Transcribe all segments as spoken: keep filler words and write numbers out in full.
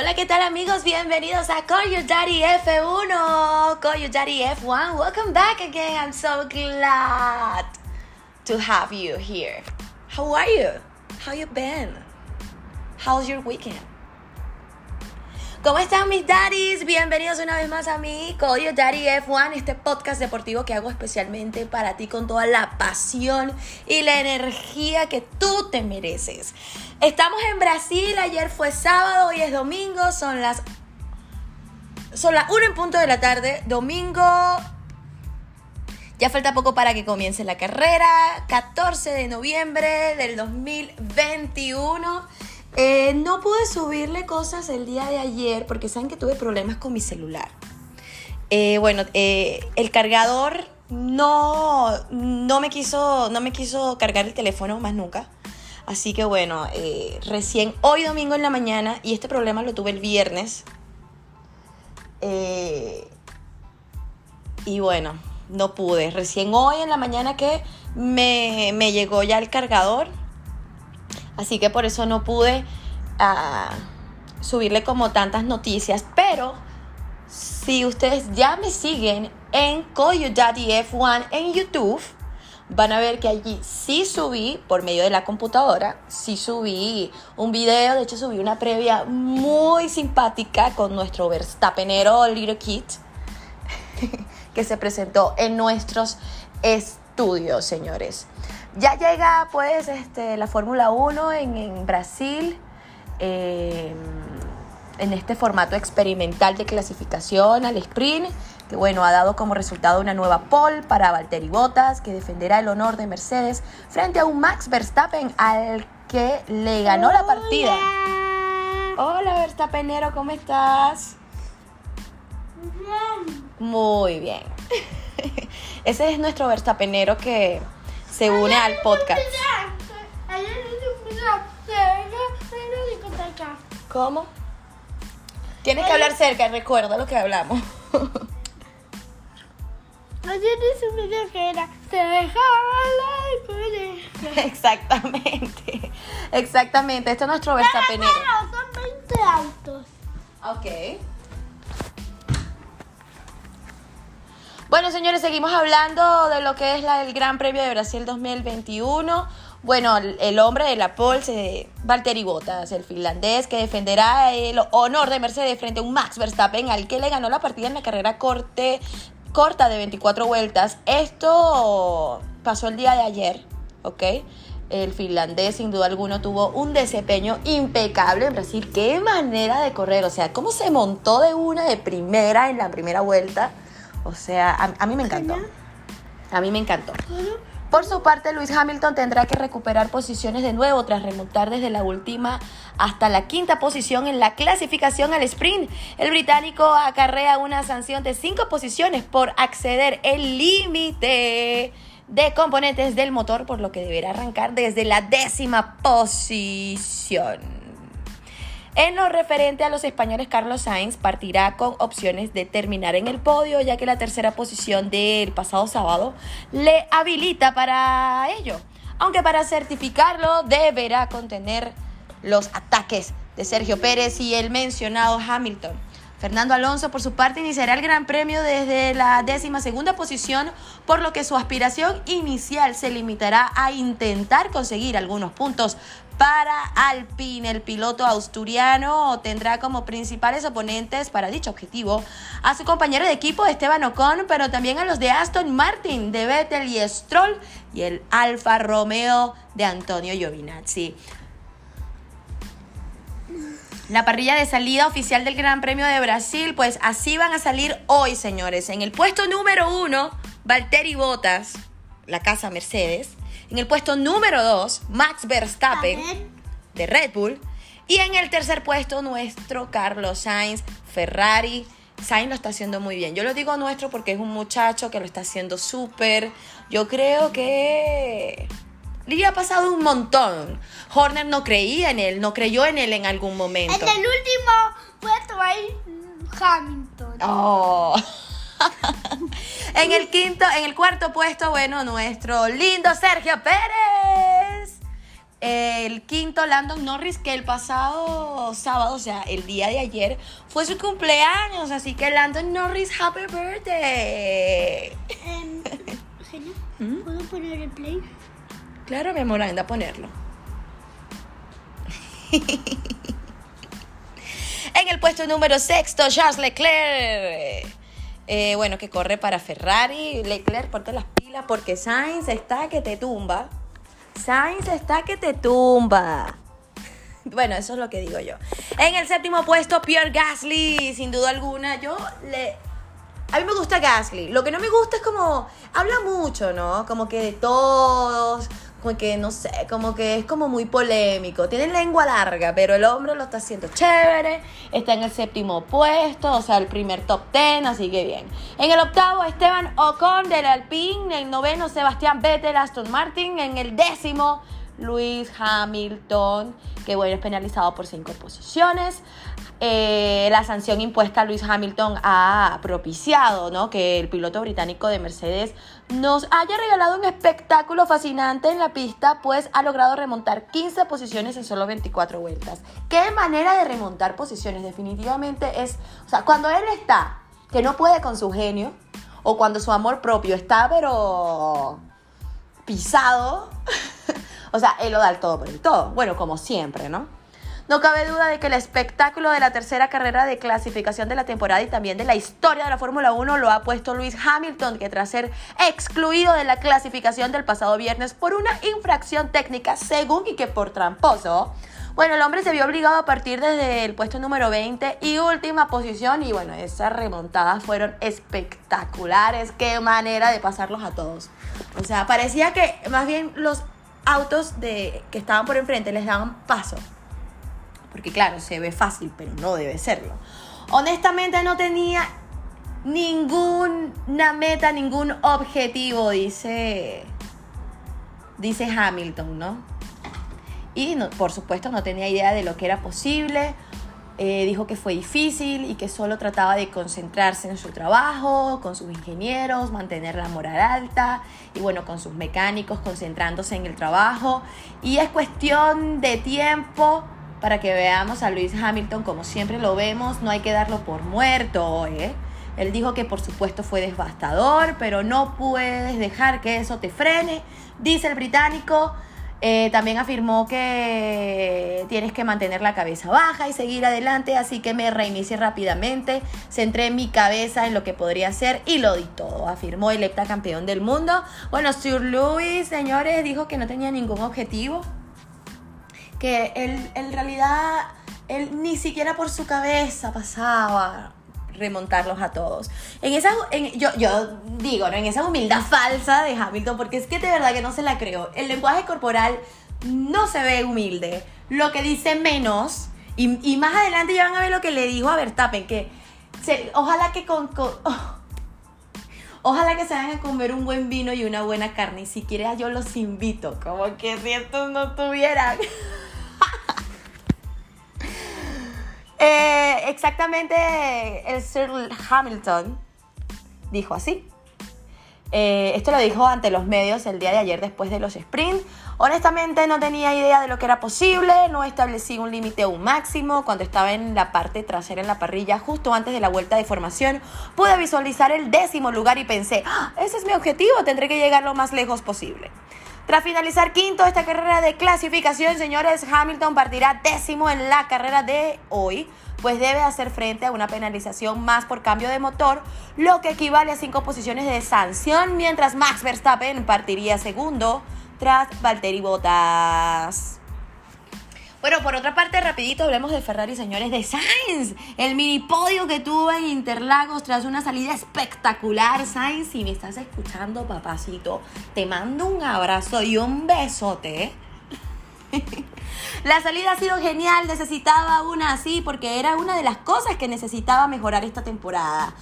Hola, ¿qué tal amigos? Bienvenidos a Call Your Daddy F uno, Call Your Daddy F one. Welcome back again. I'm so glad to have you here. How are you? How you been? How's your weekend? ¿Cómo están mis daddies? Bienvenidos una vez más a mi Call Your Daddy F uno, este podcast deportivo que hago especialmente para ti con toda la pasión y la energía que tú te mereces. Estamos en Brasil, ayer fue sábado, hoy es domingo, son las, son las una en punto de la tarde, domingo. Ya falta poco para que comience la carrera, catorce de noviembre del dos mil veintiuno. Eh, no pude subirle cosas el día de ayer porque saben que tuve problemas con mi celular. Eh, bueno, eh, el cargador no, no, me quiso, no me quiso cargar el teléfono más nunca. Así que bueno, eh, recién hoy domingo en la mañana, y este problema lo tuve el viernes. Eh, y bueno, no pude. Recién hoy en la mañana que me, me llegó ya el cargador. Así que por eso no pude uh, subirle como tantas noticias. Pero si ustedes ya me siguen en Call Your Daddy F uno en YouTube, van a ver que allí sí subí, por medio de la computadora, sí subí un video. De hecho, subí una previa muy simpática con nuestro Verstappenero Little Kid, que se presentó en nuestros estudios, señores. Ya llega pues este, la Fórmula uno en, en Brasil, eh, en este formato experimental de clasificación al sprint, que bueno, ha dado como resultado una nueva pole para Valtteri Bottas, que defenderá el honor de Mercedes frente a un Max Verstappen al que le ganó la partida. Hola, Hola Verstappenero, ¿cómo estás? Bien. Muy bien. Ese es nuestro Verstappenero que se une al podcast. ¿Cómo? Tienes que hablar cerca, recuerda lo que hablamos. Exactamente, exactamente. Este es nuestro Verstappenero. Son veinte autos. Ok. Bueno, señores, seguimos hablando de lo que es la, el Gran Premio de Brasil dos mil veintiuno. Bueno, el, el hombre de la pole, Valtteri Bottas, el finlandés, que defenderá el honor de Mercedes frente a un Max Verstappen, al que le ganó la partida en la carrera corte, corta de veinticuatro vueltas. Esto pasó el día de ayer, ¿ok? El finlandés, sin duda alguna, tuvo un desempeño impecable en Brasil. ¡Qué manera de correr! O sea, cómo se montó de una de primera en la primera vuelta. O sea, a, a mí me encantó. A mí me encantó. Por su parte, Lewis Hamilton tendrá que recuperar posiciones de nuevo tras remontar desde la última hasta la quinta posición en la clasificación al sprint. El británico acarrea una sanción de cinco posiciones por acceder el límite de componentes del motor, por lo que deberá arrancar desde la décima posición. En lo referente a los españoles, Carlos Sainz partirá con opciones de terminar en el podio, ya que la tercera posición del pasado sábado le habilita para ello. Aunque para certificarlo deberá contener los ataques de Sergio Pérez y el mencionado Hamilton. Fernando Alonso, por su parte, iniciará el Gran Premio desde la décima segunda posición, por lo que su aspiración inicial se limitará a intentar conseguir algunos puntos para Alpine. El piloto asturiano tendrá como principales oponentes para dicho objetivo a su compañero de equipo Esteban Ocon, pero también a los de Aston Martin, de Vettel y Stroll, y el Alfa Romeo de Antonio Giovinazzi. La parrilla de salida oficial del Gran Premio de Brasil, pues así van a salir hoy, señores. En el puesto número uno, Valtteri Bottas, la casa Mercedes. En el puesto número dos, Max Verstappen, de Red Bull. Y en el tercer puesto, nuestro Carlos Sainz, Ferrari. Sainz lo está haciendo muy bien. Yo lo digo nuestro porque es un muchacho que lo está haciendo súper. Yo creo que le ha pasado un montón. Horner no creía en él, no creyó en él en algún momento. En el último puesto hay Hamilton. Oh. en el quinto, en el cuarto puesto, bueno, nuestro lindo Sergio Pérez, El quinto, Lando Norris, que el pasado sábado, o sea, el día de ayer, fue su cumpleaños. Así que, Lando Norris, happy birthday. Um, Gena, ¿Mm? ¿puedo poner el play? Claro, mi amor, anda a ponerlo. En el puesto número sexto, Charles Leclerc. Eh, bueno, que corre para Ferrari. Leclerc, ponte las pilas porque Sainz está que te tumba. Sainz está que te tumba. Bueno, eso es lo que digo yo. En el séptimo puesto, Pierre Gasly. Sin duda alguna, yo le... A mí me gusta Gasly. Lo que no me gusta es como... Habla mucho, ¿no? Como que de todos... Como que, no sé, como que es como muy polémico. Tiene lengua larga, pero el hombre lo está haciendo chévere. Está en el séptimo puesto, o sea, el primer top ten, así que bien. En el octavo, Esteban Ocon del Alpine. En el noveno, Sebastián Vettel, Aston Martin. En el décimo, Lewis Hamilton, que bueno, es penalizado por cinco posiciones. Eh, la sanción impuesta a Lewis Hamilton ha propiciado, ¿no?, que el piloto británico de Mercedes nos haya regalado un espectáculo fascinante en la pista, pues ha logrado remontar quince posiciones en solo veinticuatro vueltas. ¡Qué manera de remontar posiciones! Definitivamente es... O sea, cuando él está, que no puede con su genio, o cuando su amor propio está, pero... pisado... O sea, él lo da el todo por el todo. Bueno, como siempre, ¿no? No cabe duda de que el espectáculo de la tercera carrera de clasificación de la temporada y también de la historia de la Fórmula uno lo ha puesto Lewis Hamilton, que tras ser excluido de la clasificación del pasado viernes por una infracción técnica, según y que por tramposo, bueno, el hombre se vio obligado a partir desde el puesto número veinte y última posición, y bueno, esas remontadas fueron espectaculares. Qué manera de pasarlos a todos. O sea, parecía que más bien los autos de, que estaban por enfrente les daban paso. Porque claro, se ve fácil, pero no debe serlo. Honestamente no tenía ninguna meta, ningún objetivo, dice, dice Hamilton, ¿no? Y no, por supuesto no tenía idea de lo que era posible. Eh, dijo que fue difícil y que solo trataba de concentrarse en su trabajo, con sus ingenieros, mantener la moral alta y bueno, con sus mecánicos, concentrándose en el trabajo. Y es cuestión de tiempo para que veamos a Lewis Hamilton como siempre lo vemos. No hay que darlo por muerto, ¿eh? Él dijo que por supuesto fue devastador, pero no puedes dejar que eso te frene, dice el británico. Eh, también afirmó que tienes que mantener la cabeza baja y seguir adelante, así que me reinicié rápidamente, centré mi cabeza en lo que podría hacer y lo di todo, afirmó el heptacampeón del mundo. Bueno, Sir Lewis, señores, dijo que no tenía ningún objetivo, que él en realidad él ni siquiera por su cabeza pasaba remontarlos a todos. En esa en, yo, yo digo, ¿no?, en esa humildad falsa de Hamilton, porque es que de verdad que no se la creo. El lenguaje corporal no se ve humilde. Lo que dice menos, y, y más adelante ya van a ver lo que le dijo a Verstappen, que se, ojalá que con, con oh, ojalá que se vayan a comer un buen vino y una buena carne, y si quieres yo los invito, como que si estos no tuvieran... Eh, exactamente, el Sir Hamilton dijo así. Eh, esto lo dijo ante los medios el día de ayer después de los sprints. Honestamente no tenía idea de lo que era posible, no establecí un límite o un máximo. Cuando estaba en la parte trasera, en la parrilla, justo antes de la vuelta de formación, pude visualizar el décimo lugar y pensé, ¡ah, ese es mi objetivo, tendré que llegar lo más lejos posible! Tras finalizar quinto esta carrera de clasificación, señores, Hamilton partirá décimo en la carrera de hoy, pues debe hacer frente a una penalización más por cambio de motor, lo que equivale a cinco posiciones de sanción, mientras Max Verstappen partiría segundo tras Valtteri Bottas. Bueno, por otra parte, rapidito hablemos de Ferrari, señores, de Sainz. El mini podio que tuvo en Interlagos tras una salida espectacular. Sainz, si me estás escuchando, papacito, te mando un abrazo y un besote. La salida ha sido genial, necesitaba una así porque era una de las cosas que necesitaba mejorar esta temporada.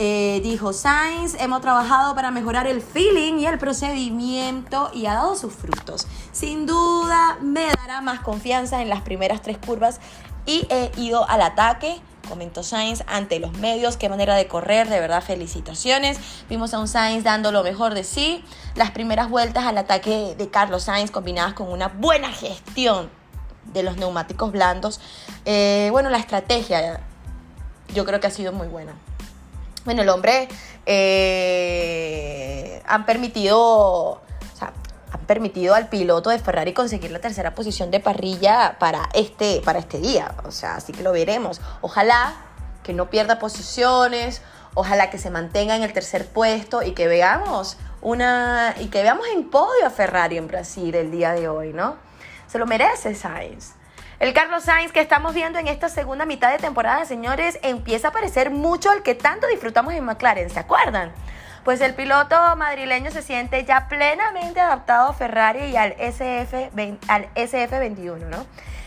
Eh, dijo Sainz, hemos trabajado para mejorar el feeling y el procedimiento y ha dado sus frutos. Sin duda me dará más confianza en las primeras tres curvas y he ido al ataque comentó Sainz ante los medios. Qué manera de correr, de verdad, felicitaciones. Vimos a un Sainz dando lo mejor de sí. Las primeras vueltas al ataque de Carlos Sainz combinadas con una buena gestión de los neumáticos blandos. Eh, bueno, la estrategia yo creo que ha sido muy buena. Bueno, el hombre eh, han permitido, o sea, han permitido al piloto de Ferrari conseguir la tercera posición de parrilla para este, para este día. O sea, así que lo veremos. Ojalá que no pierda posiciones, ojalá que se mantenga en el tercer puesto y que veamos una y que veamos en podio a Ferrari en Brasil el día de hoy, ¿no? Se lo merece Sainz. El Carlos Sainz que estamos viendo en esta segunda mitad de temporada, señores, empieza a parecer mucho al que tanto disfrutamos en McLaren, ¿se acuerdan? Pues el piloto madrileño se siente ya plenamente adaptado a Ferrari y al S F veintiuno, ¿no?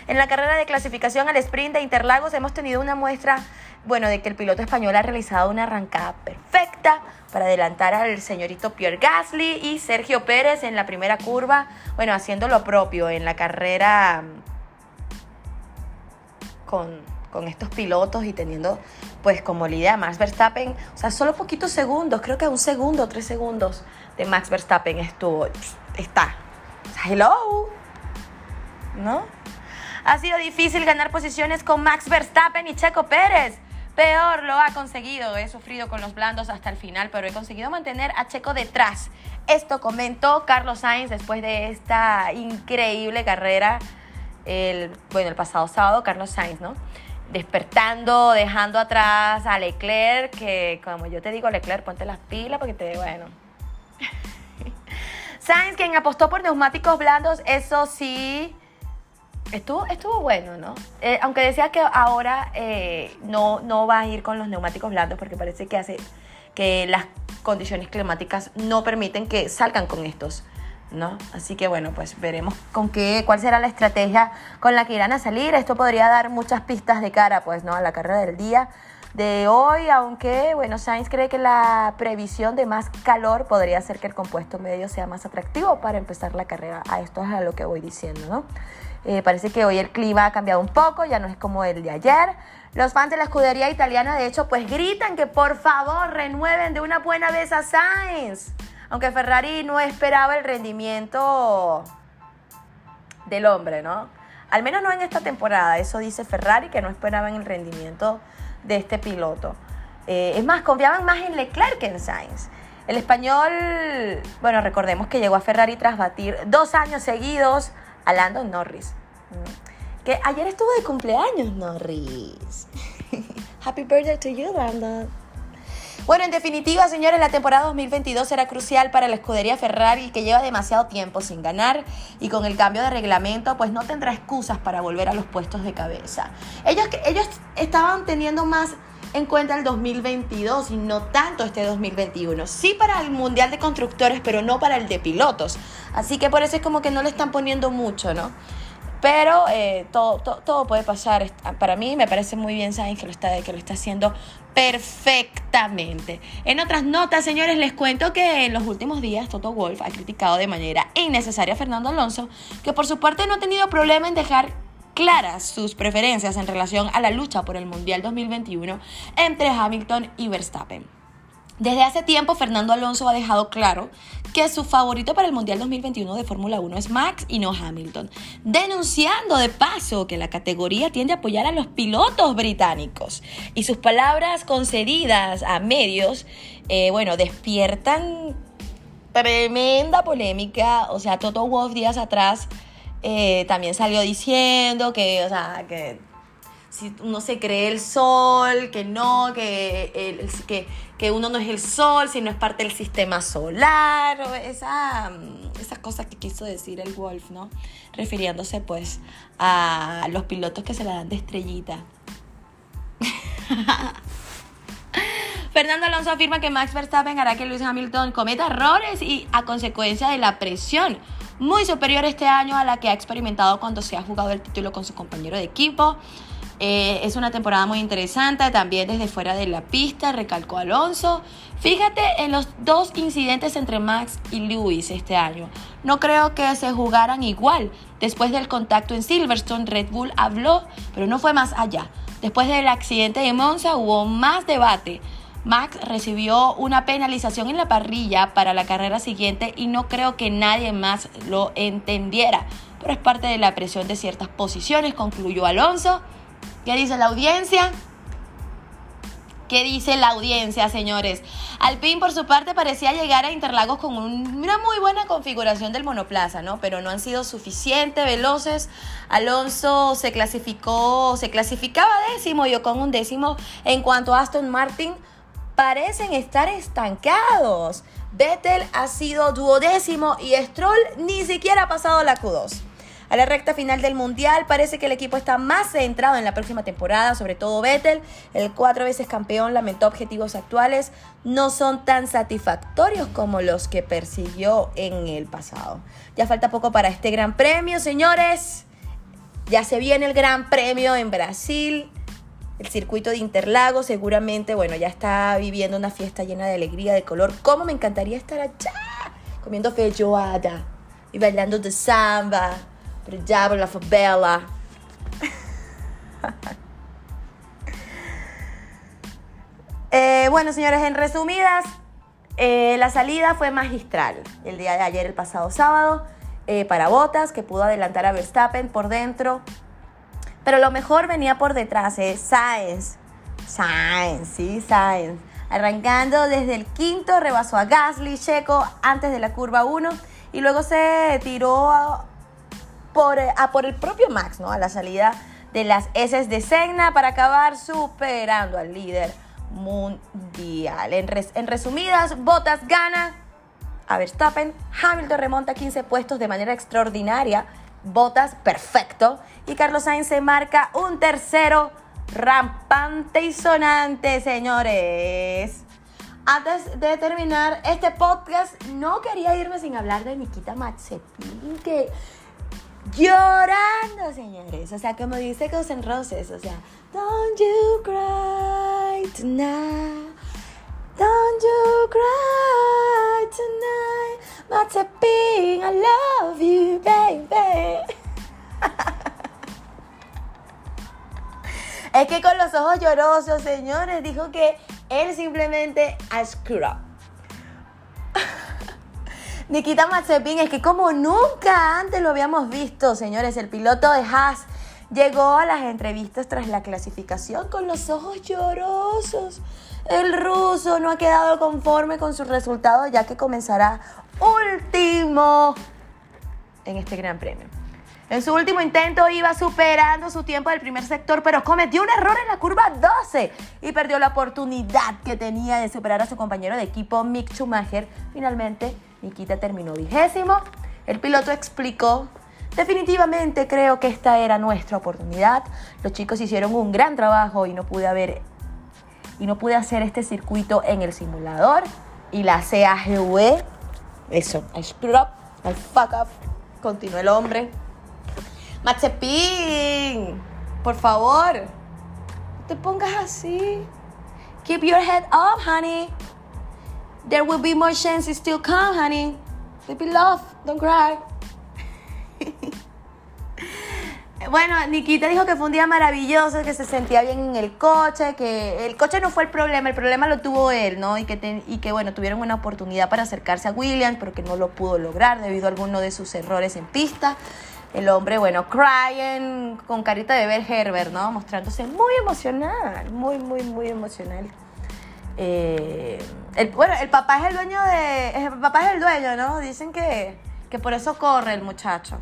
En la carrera de clasificación al sprint de Interlagos hemos tenido una muestra, bueno, de que el piloto español ha realizado una arrancada perfecta para adelantar al señorito Pierre Gasly y Sergio Pérez en la primera curva, bueno, haciendo lo propio en la carrera Con, con estos pilotos y teniendo pues como líder a Max Verstappen. O sea, solo poquitos segundos, creo que un segundo, tres segundos de Max Verstappen estuvo, está, o sea, hello, ¿no? Ha sido difícil ganar posiciones con Max Verstappen y Checo Pérez. Peor lo ha conseguido, he sufrido con los blandos hasta el final, pero he conseguido mantener a Checo detrás. Esto comentó Carlos Sainz después de esta increíble carrera. El, bueno, el pasado sábado, Carlos Sainz, ¿no? Despertando, dejando atrás a Leclerc, que como yo te digo, Leclerc, ponte las pilas porque te, bueno. Sainz, quien apostó por neumáticos blandos, eso sí, estuvo, estuvo bueno, ¿no? Eh, aunque decía que ahora eh, no, no va a ir con los neumáticos blandos porque parece que hace que las condiciones climáticas no permiten que salgan con estos, ¿no? Así que bueno, pues veremos con qué, cuál será la estrategia con la que irán a salir. Esto podría dar muchas pistas de cara, pues, ¿no?, a la carrera del día de hoy, aunque bueno, Sainz cree que la previsión de más calor podría hacer que el compuesto medio sea más atractivo para empezar la carrera. A esto es a lo que voy diciendo, ¿no? Eh, parece que hoy el clima ha cambiado un poco, ya no es como el de ayer. Los fans de la escudería italiana, de hecho, pues gritan que por favor renueven de una buena vez a Sainz. Aunque Ferrari no esperaba el rendimiento del hombre, ¿no? Al menos no en esta temporada. Eso dice Ferrari, que no esperaban el rendimiento de este piloto. Eh, es más, confiaban más en Leclerc que en Sainz. El español, bueno, recordemos que llegó a Ferrari tras batir dos años seguidos a Lando Norris. Que ayer estuvo de cumpleaños, Norris. Happy birthday to you, Lando. Bueno, en definitiva, señores, la temporada dos mil veintidós será crucial para la escudería Ferrari, que lleva demasiado tiempo sin ganar, y con el cambio de reglamento pues no tendrá excusas para volver a los puestos de cabeza. Ellos, ellos estaban teniendo más en cuenta el dos mil veintidós y no tanto este dos mil veintiuno. Sí para el Mundial de Constructores, pero no para el de pilotos. Así que por eso es como que no le están poniendo mucho, ¿no? Pero eh, todo, todo, todo puede pasar. Para mí me parece muy bien Sainz, que lo está, que lo está haciendo perfectamente. En otras notas, señores, les cuento que en los últimos días Toto Wolff ha criticado de manera innecesaria a Fernando Alonso, que por su parte no ha tenido problema en dejar claras sus preferencias en relación a la lucha por el Mundial dos mil veintiuno entre Hamilton y Verstappen. Desde hace tiempo, Fernando Alonso ha dejado claro que su favorito para el Mundial dos mil veintiuno de Fórmula uno es Max y no Hamilton, denunciando de paso que la categoría tiende a apoyar a los pilotos británicos. Y sus palabras concedidas a medios, eh, bueno, despiertan tremenda polémica. O sea, Toto Wolff días atrás eh, también salió diciendo que, o sea, que... si uno se cree el sol, que no, que, el, que, que uno no es el sol, sino es parte del sistema solar, o esa, esa cosa que quiso decir el Wolff, ¿no? Refiriéndose, pues, a los pilotos que se la dan de estrellita. Fernando Alonso afirma que Max Verstappen hará que Lewis Hamilton cometa errores y a consecuencia de la presión muy superior este año a la que ha experimentado cuando se ha jugado el título con su compañero de equipo. Eh, es una temporada muy interesante, también desde fuera de la pista, recalcó Alonso. Fíjate en los dos incidentes entre Max y Lewis este año. No creo que se jugaran igual. Después del contacto en Silverstone, Red Bull habló, pero no fue más allá. Después del accidente de Monza hubo más debate. Max recibió una penalización en la parrilla para la carrera siguiente y no creo que nadie más lo entendiera, pero es parte de la presión de ciertas posiciones, concluyó Alonso. ¿Qué dice la audiencia? ¿Qué dice la audiencia, señores? Alpine, por su parte, parecía llegar a Interlagos con un, una muy buena configuración del monoplaza, ¿no? Pero no han sido suficientemente veloces. Alonso se clasificó, se clasificaba décimo y Ocon un décimo. En cuanto a Aston Martin, parecen estar estancados. Vettel ha sido duodécimo y Stroll ni siquiera ha pasado la Q dos. A la recta final del Mundial parece que el equipo está más centrado en la próxima temporada, sobre todo Vettel. El cuatro veces campeón lamentó objetivos actuales no son tan satisfactorios como los que persiguió en el pasado. Ya falta poco para este Gran Premio, señores. Ya se viene el Gran Premio en Brasil. El circuito de Interlagos seguramente, bueno, ya está viviendo una fiesta llena de alegría, de color. ¿Cómo me encantaría estar allá comiendo feijoada y bailando de samba? Pero ya por la favela. eh, bueno, señores, en resumidas, eh, la salida fue magistral el día de ayer, el pasado sábado, eh, para Bottas, que pudo adelantar a Verstappen por dentro. Pero lo mejor venía por detrás, eh, Sainz. Sainz, sí, Sainz. Arrancando desde el quinto, rebasó a Gasly, Checo, antes de la curva uno. Y luego se tiró a... Por, a por el propio Max, ¿no? A la salida de las S de Senna para acabar superando al líder mundial. En, res, en resumidas, Bottas gana a Verstappen, Hamilton remonta quince puestos de manera extraordinaria, Bottas perfecto, y Carlos Sainz se marca un tercero rampante y sonante, señores. Antes de terminar este podcast, no quería irme sin hablar de Nikita Mazepin, que... llorando, señores, o sea, como dice Guns N' Roses, o sea, don't you cry tonight, don't you cry tonight, Mazepin, I love you, baby. Es que con los ojos llorosos, señores, dijo que él simplemente a screw up. Nikita Mazepin, es que como nunca antes lo habíamos visto, señores, el piloto de Haas llegó a las entrevistas tras la clasificación con los ojos llorosos. El ruso no ha quedado conforme con su resultado, ya que comenzará último en este Gran Premio. En su último intento iba superando su tiempo del primer sector, pero cometió un error en la curva doce y perdió la oportunidad que tenía de superar a su compañero de equipo, Mick Schumacher. Finalmente, Nikita terminó vigésimo. El piloto explicó: definitivamente creo que esta era nuestra oportunidad. Los chicos hicieron un gran trabajo y no pude haber, y no pude hacer este circuito en el simulador. Y la C A G V, eso, I screwed up, I fuck up, continuó el hombre. Mazepin, por favor, no te pongas así. Keep your head up, honey. There will be more chances still come, honey. Baby love, don't cry. Bueno, Nikita dijo que fue un día maravilloso, que se sentía bien en el coche, que el coche no fue el problema, el problema lo tuvo él, ¿no? Y que, ten, y que bueno, tuvieron una oportunidad para acercarse a Williams, pero que no lo pudo lograr debido a alguno de sus errores en pista. El hombre, bueno, crying, con carita de ver Herbert, ¿no? Mostrándose muy emocional, muy, muy, muy emocional. Eh, el, bueno, el papá es el dueño de, el papá es el dueño, ¿no? Dicen que, que por eso corre el muchacho.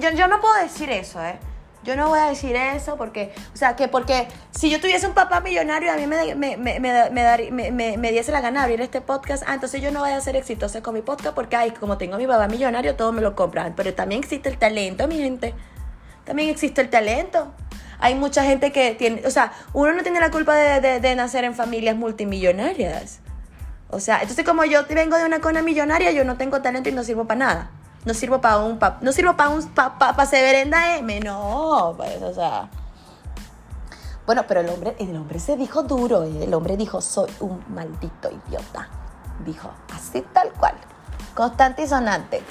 Yo, yo no puedo decir eso, ¿eh? Yo no voy a decir eso porque, o sea, que porque si yo tuviese un papá millonario a mí me, me, me, me, me, dar, me, me, me diese la gana de abrir este podcast, ah, entonces yo no voy a ser exitosa con mi podcast porque, ay, como tengo a mi papá millonario, todo me lo compran. Pero también existe el talento, mi gente. También existe el talento. Hay mucha gente que tiene, o sea, uno no tiene la culpa de, de, de nacer en familias multimillonarias. O sea, entonces como yo vengo de una cona millonaria, yo no tengo talento y no sirvo para nada. No sirvo para un, pa, no sirvo para un, para pa, pa Severenda M, no, pues, o sea. Bueno, pero el hombre, el hombre se dijo duro, ¿eh? El hombre dijo, soy un maldito idiota. Dijo, así tal cual, constante y sonante.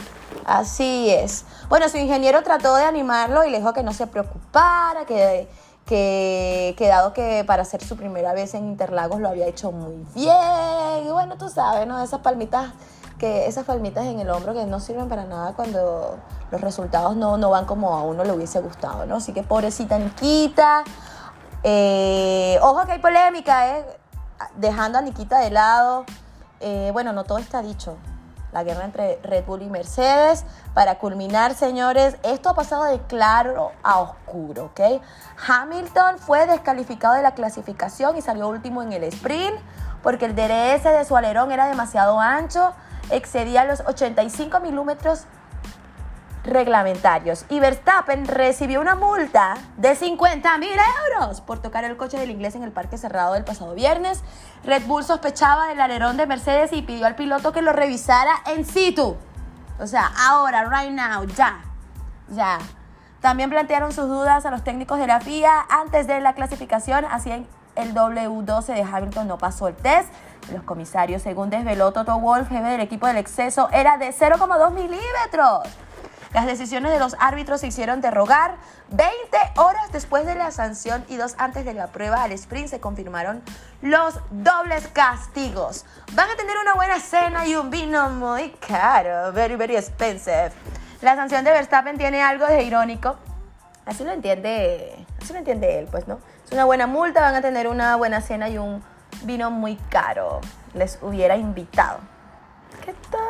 Así es. Bueno, su ingeniero trató de animarlo y le dijo que no se preocupara, que, que, que dado que para ser su primera vez en Interlagos lo había hecho muy bien, y bueno, tú sabes, ¿no? Esas palmitas, que esas palmitas en el hombro que no sirven para nada cuando los resultados no, no van como a uno le hubiese gustado, ¿no? Así que pobrecita Nikita. Eh, ojo que hay polémica, ¿eh? Dejando a Nikita de lado, eh, bueno, no todo está dicho. La guerra entre Red Bull y Mercedes. Para culminar, señores, esto ha pasado de claro a oscuro, ¿ok? Hamilton fue descalificado de la clasificación y salió último en el sprint porque el D R S de su alerón era demasiado ancho, excedía los ochenta y cinco milímetros reglamentarios. Y Verstappen recibió una multa de cincuenta mil euros por tocar el coche del inglés en el parque cerrado del pasado viernes. Red Bull sospechaba del alerón de Mercedes y pidió al piloto que lo revisara en situ. O sea, ahora, right now, ya, ya. También plantearon sus dudas a los técnicos de la F I A antes de la clasificación. Así el doble u doce de Hamilton no pasó el test. Los comisarios, según desveló Toto Wolff, jefe del equipo del exceso, era de cero coma dos milímetros. Las decisiones de los árbitros se hicieron rogar. veinte horas después de la sanción y dos antes de la prueba al sprint se confirmaron los dobles castigos. Van a tener una buena cena y un vino muy caro. Very, very expensive. La sanción de Verstappen tiene algo de irónico. Así lo entiende, así lo entiende él, pues, ¿no? Es una buena multa, van a tener una buena cena y un vino muy caro. Les hubiera invitado. ¿Qué tal?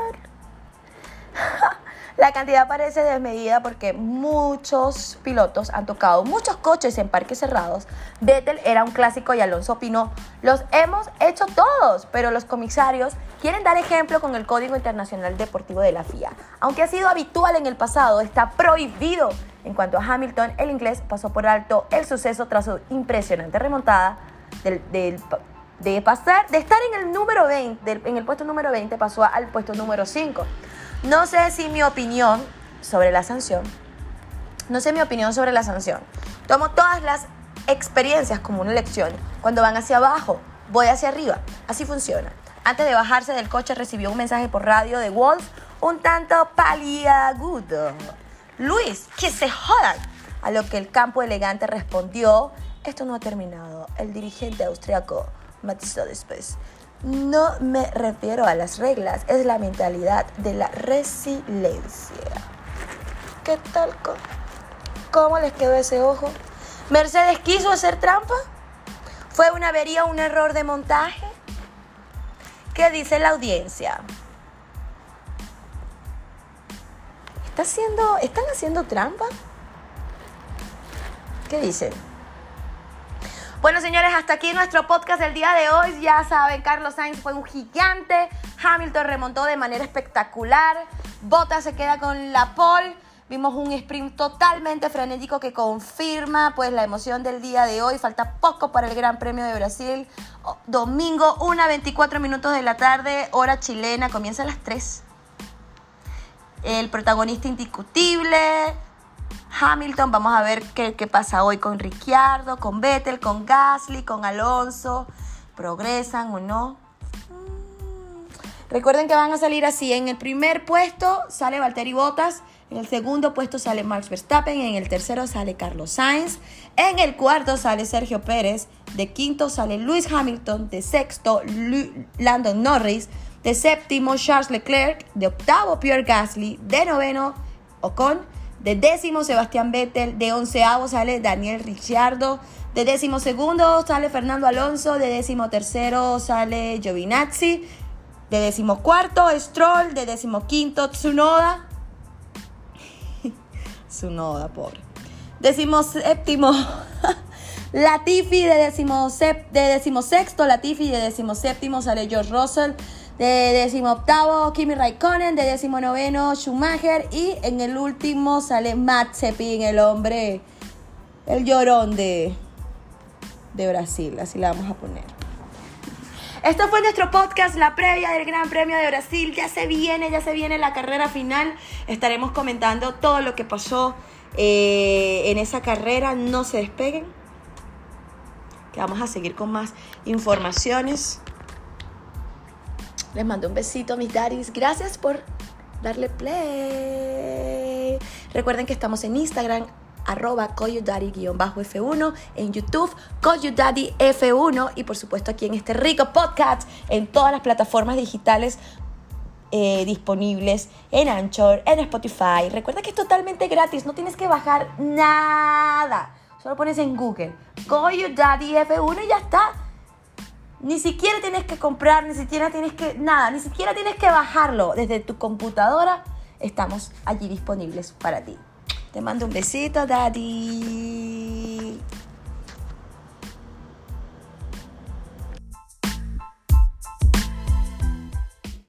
La cantidad parece desmedida porque muchos pilotos han tocado muchos coches en parques cerrados. Vettel era un clásico y Alonso opinó: los hemos hecho todos, pero los comisarios quieren dar ejemplo con el Código Internacional Deportivo de la F I A. Aunque ha sido habitual en el pasado, está prohibido. En cuanto a Hamilton, el inglés pasó por alto el suceso tras su impresionante remontada del, del, de, pasar, de estar en el, número veinte, del, en el puesto número veinte, pasó al puesto número cinco. No sé si mi opinión sobre la sanción, no sé mi opinión sobre la sanción. Tomo todas las experiencias como una lección. Cuando van hacia abajo, voy hacia arriba. Así funciona. Antes de bajarse del coche recibió un mensaje por radio de Wolff, un tanto paliagudo. Luis, que se jodan. A lo que el campo elegante respondió: esto no ha terminado. El dirigente austriaco matizó después. No me refiero a las reglas, es la mentalidad de la resiliencia. ¿Qué tal? ¿Cómo les quedó ese ojo? ¿Mercedes quiso hacer trampa? ¿Fue una avería o un error de montaje? ¿Qué dice la audiencia? ¿Está haciendo, ¿Están haciendo trampa? ¿Qué dicen? Bueno, señores, hasta aquí nuestro podcast del día de hoy. Ya saben, Carlos Sainz fue un gigante. Hamilton remontó de manera espectacular. Bottas se queda con la pole. Vimos un sprint totalmente frenético que confirma, pues, la emoción del día de hoy. Falta poco para el Gran Premio de Brasil. Domingo, una veinticuatro minutos de la tarde, hora chilena. Comienza a las tres. El protagonista indiscutible, Hamilton. Vamos a ver qué, qué pasa hoy con Ricciardo, con Vettel, con Gasly, con Alonso. ¿Progresan o no? Mm. Recuerden que van a salir así. En el primer puesto sale Valtteri Bottas. En el segundo puesto sale Max Verstappen. En el tercero sale Carlos Sainz. En el cuarto sale Sergio Pérez. De quinto sale Lewis Hamilton. De sexto, Lu- Lando Norris. De séptimo, Charles Leclerc. De octavo, Pierre Gasly. De noveno, Ocon. De décimo, Sebastián Vettel. De onceavo sale Daniel Ricciardo. De décimo segundo sale Fernando Alonso. De décimo tercero sale Giovinazzi. De décimo cuarto, Stroll. De décimo quinto, Tsunoda. Tsunoda, pobre. Décimo séptimo, Latifi. De décimo, sep- de décimo sexto, Latifi. De décimo séptimo sale George Russell. De décimo octavo, Kimi Raikkonen. De décimo noveno, Schumacher. Y en el último sale Mazepin, el hombre, el llorón de, de Brasil. Así la vamos a poner. Esto fue nuestro podcast, la previa del Gran Premio de Brasil. Ya se viene, ya se viene la carrera final. Estaremos comentando todo lo que pasó eh, en esa carrera. No se despeguen, que vamos a seguir con más informaciones. Les mando un besito, mis daddies. Gracias por darle play. Recuerden que estamos en Instagram, arroba Call Your Daddy F uno, en YouTube Call Your Daddy F uno y por supuesto aquí en este rico podcast en todas las plataformas digitales eh, disponibles, en Anchor, en Spotify. Recuerda que es totalmente gratis, no tienes que bajar nada, solo pones en Google Call Your Daddy F uno y ya está. Ni siquiera tienes que comprar, ni siquiera tienes que nada, ni siquiera tienes que bajarlo desde tu computadora. Estamos allí disponibles para ti. Te mando un besito, Daddy.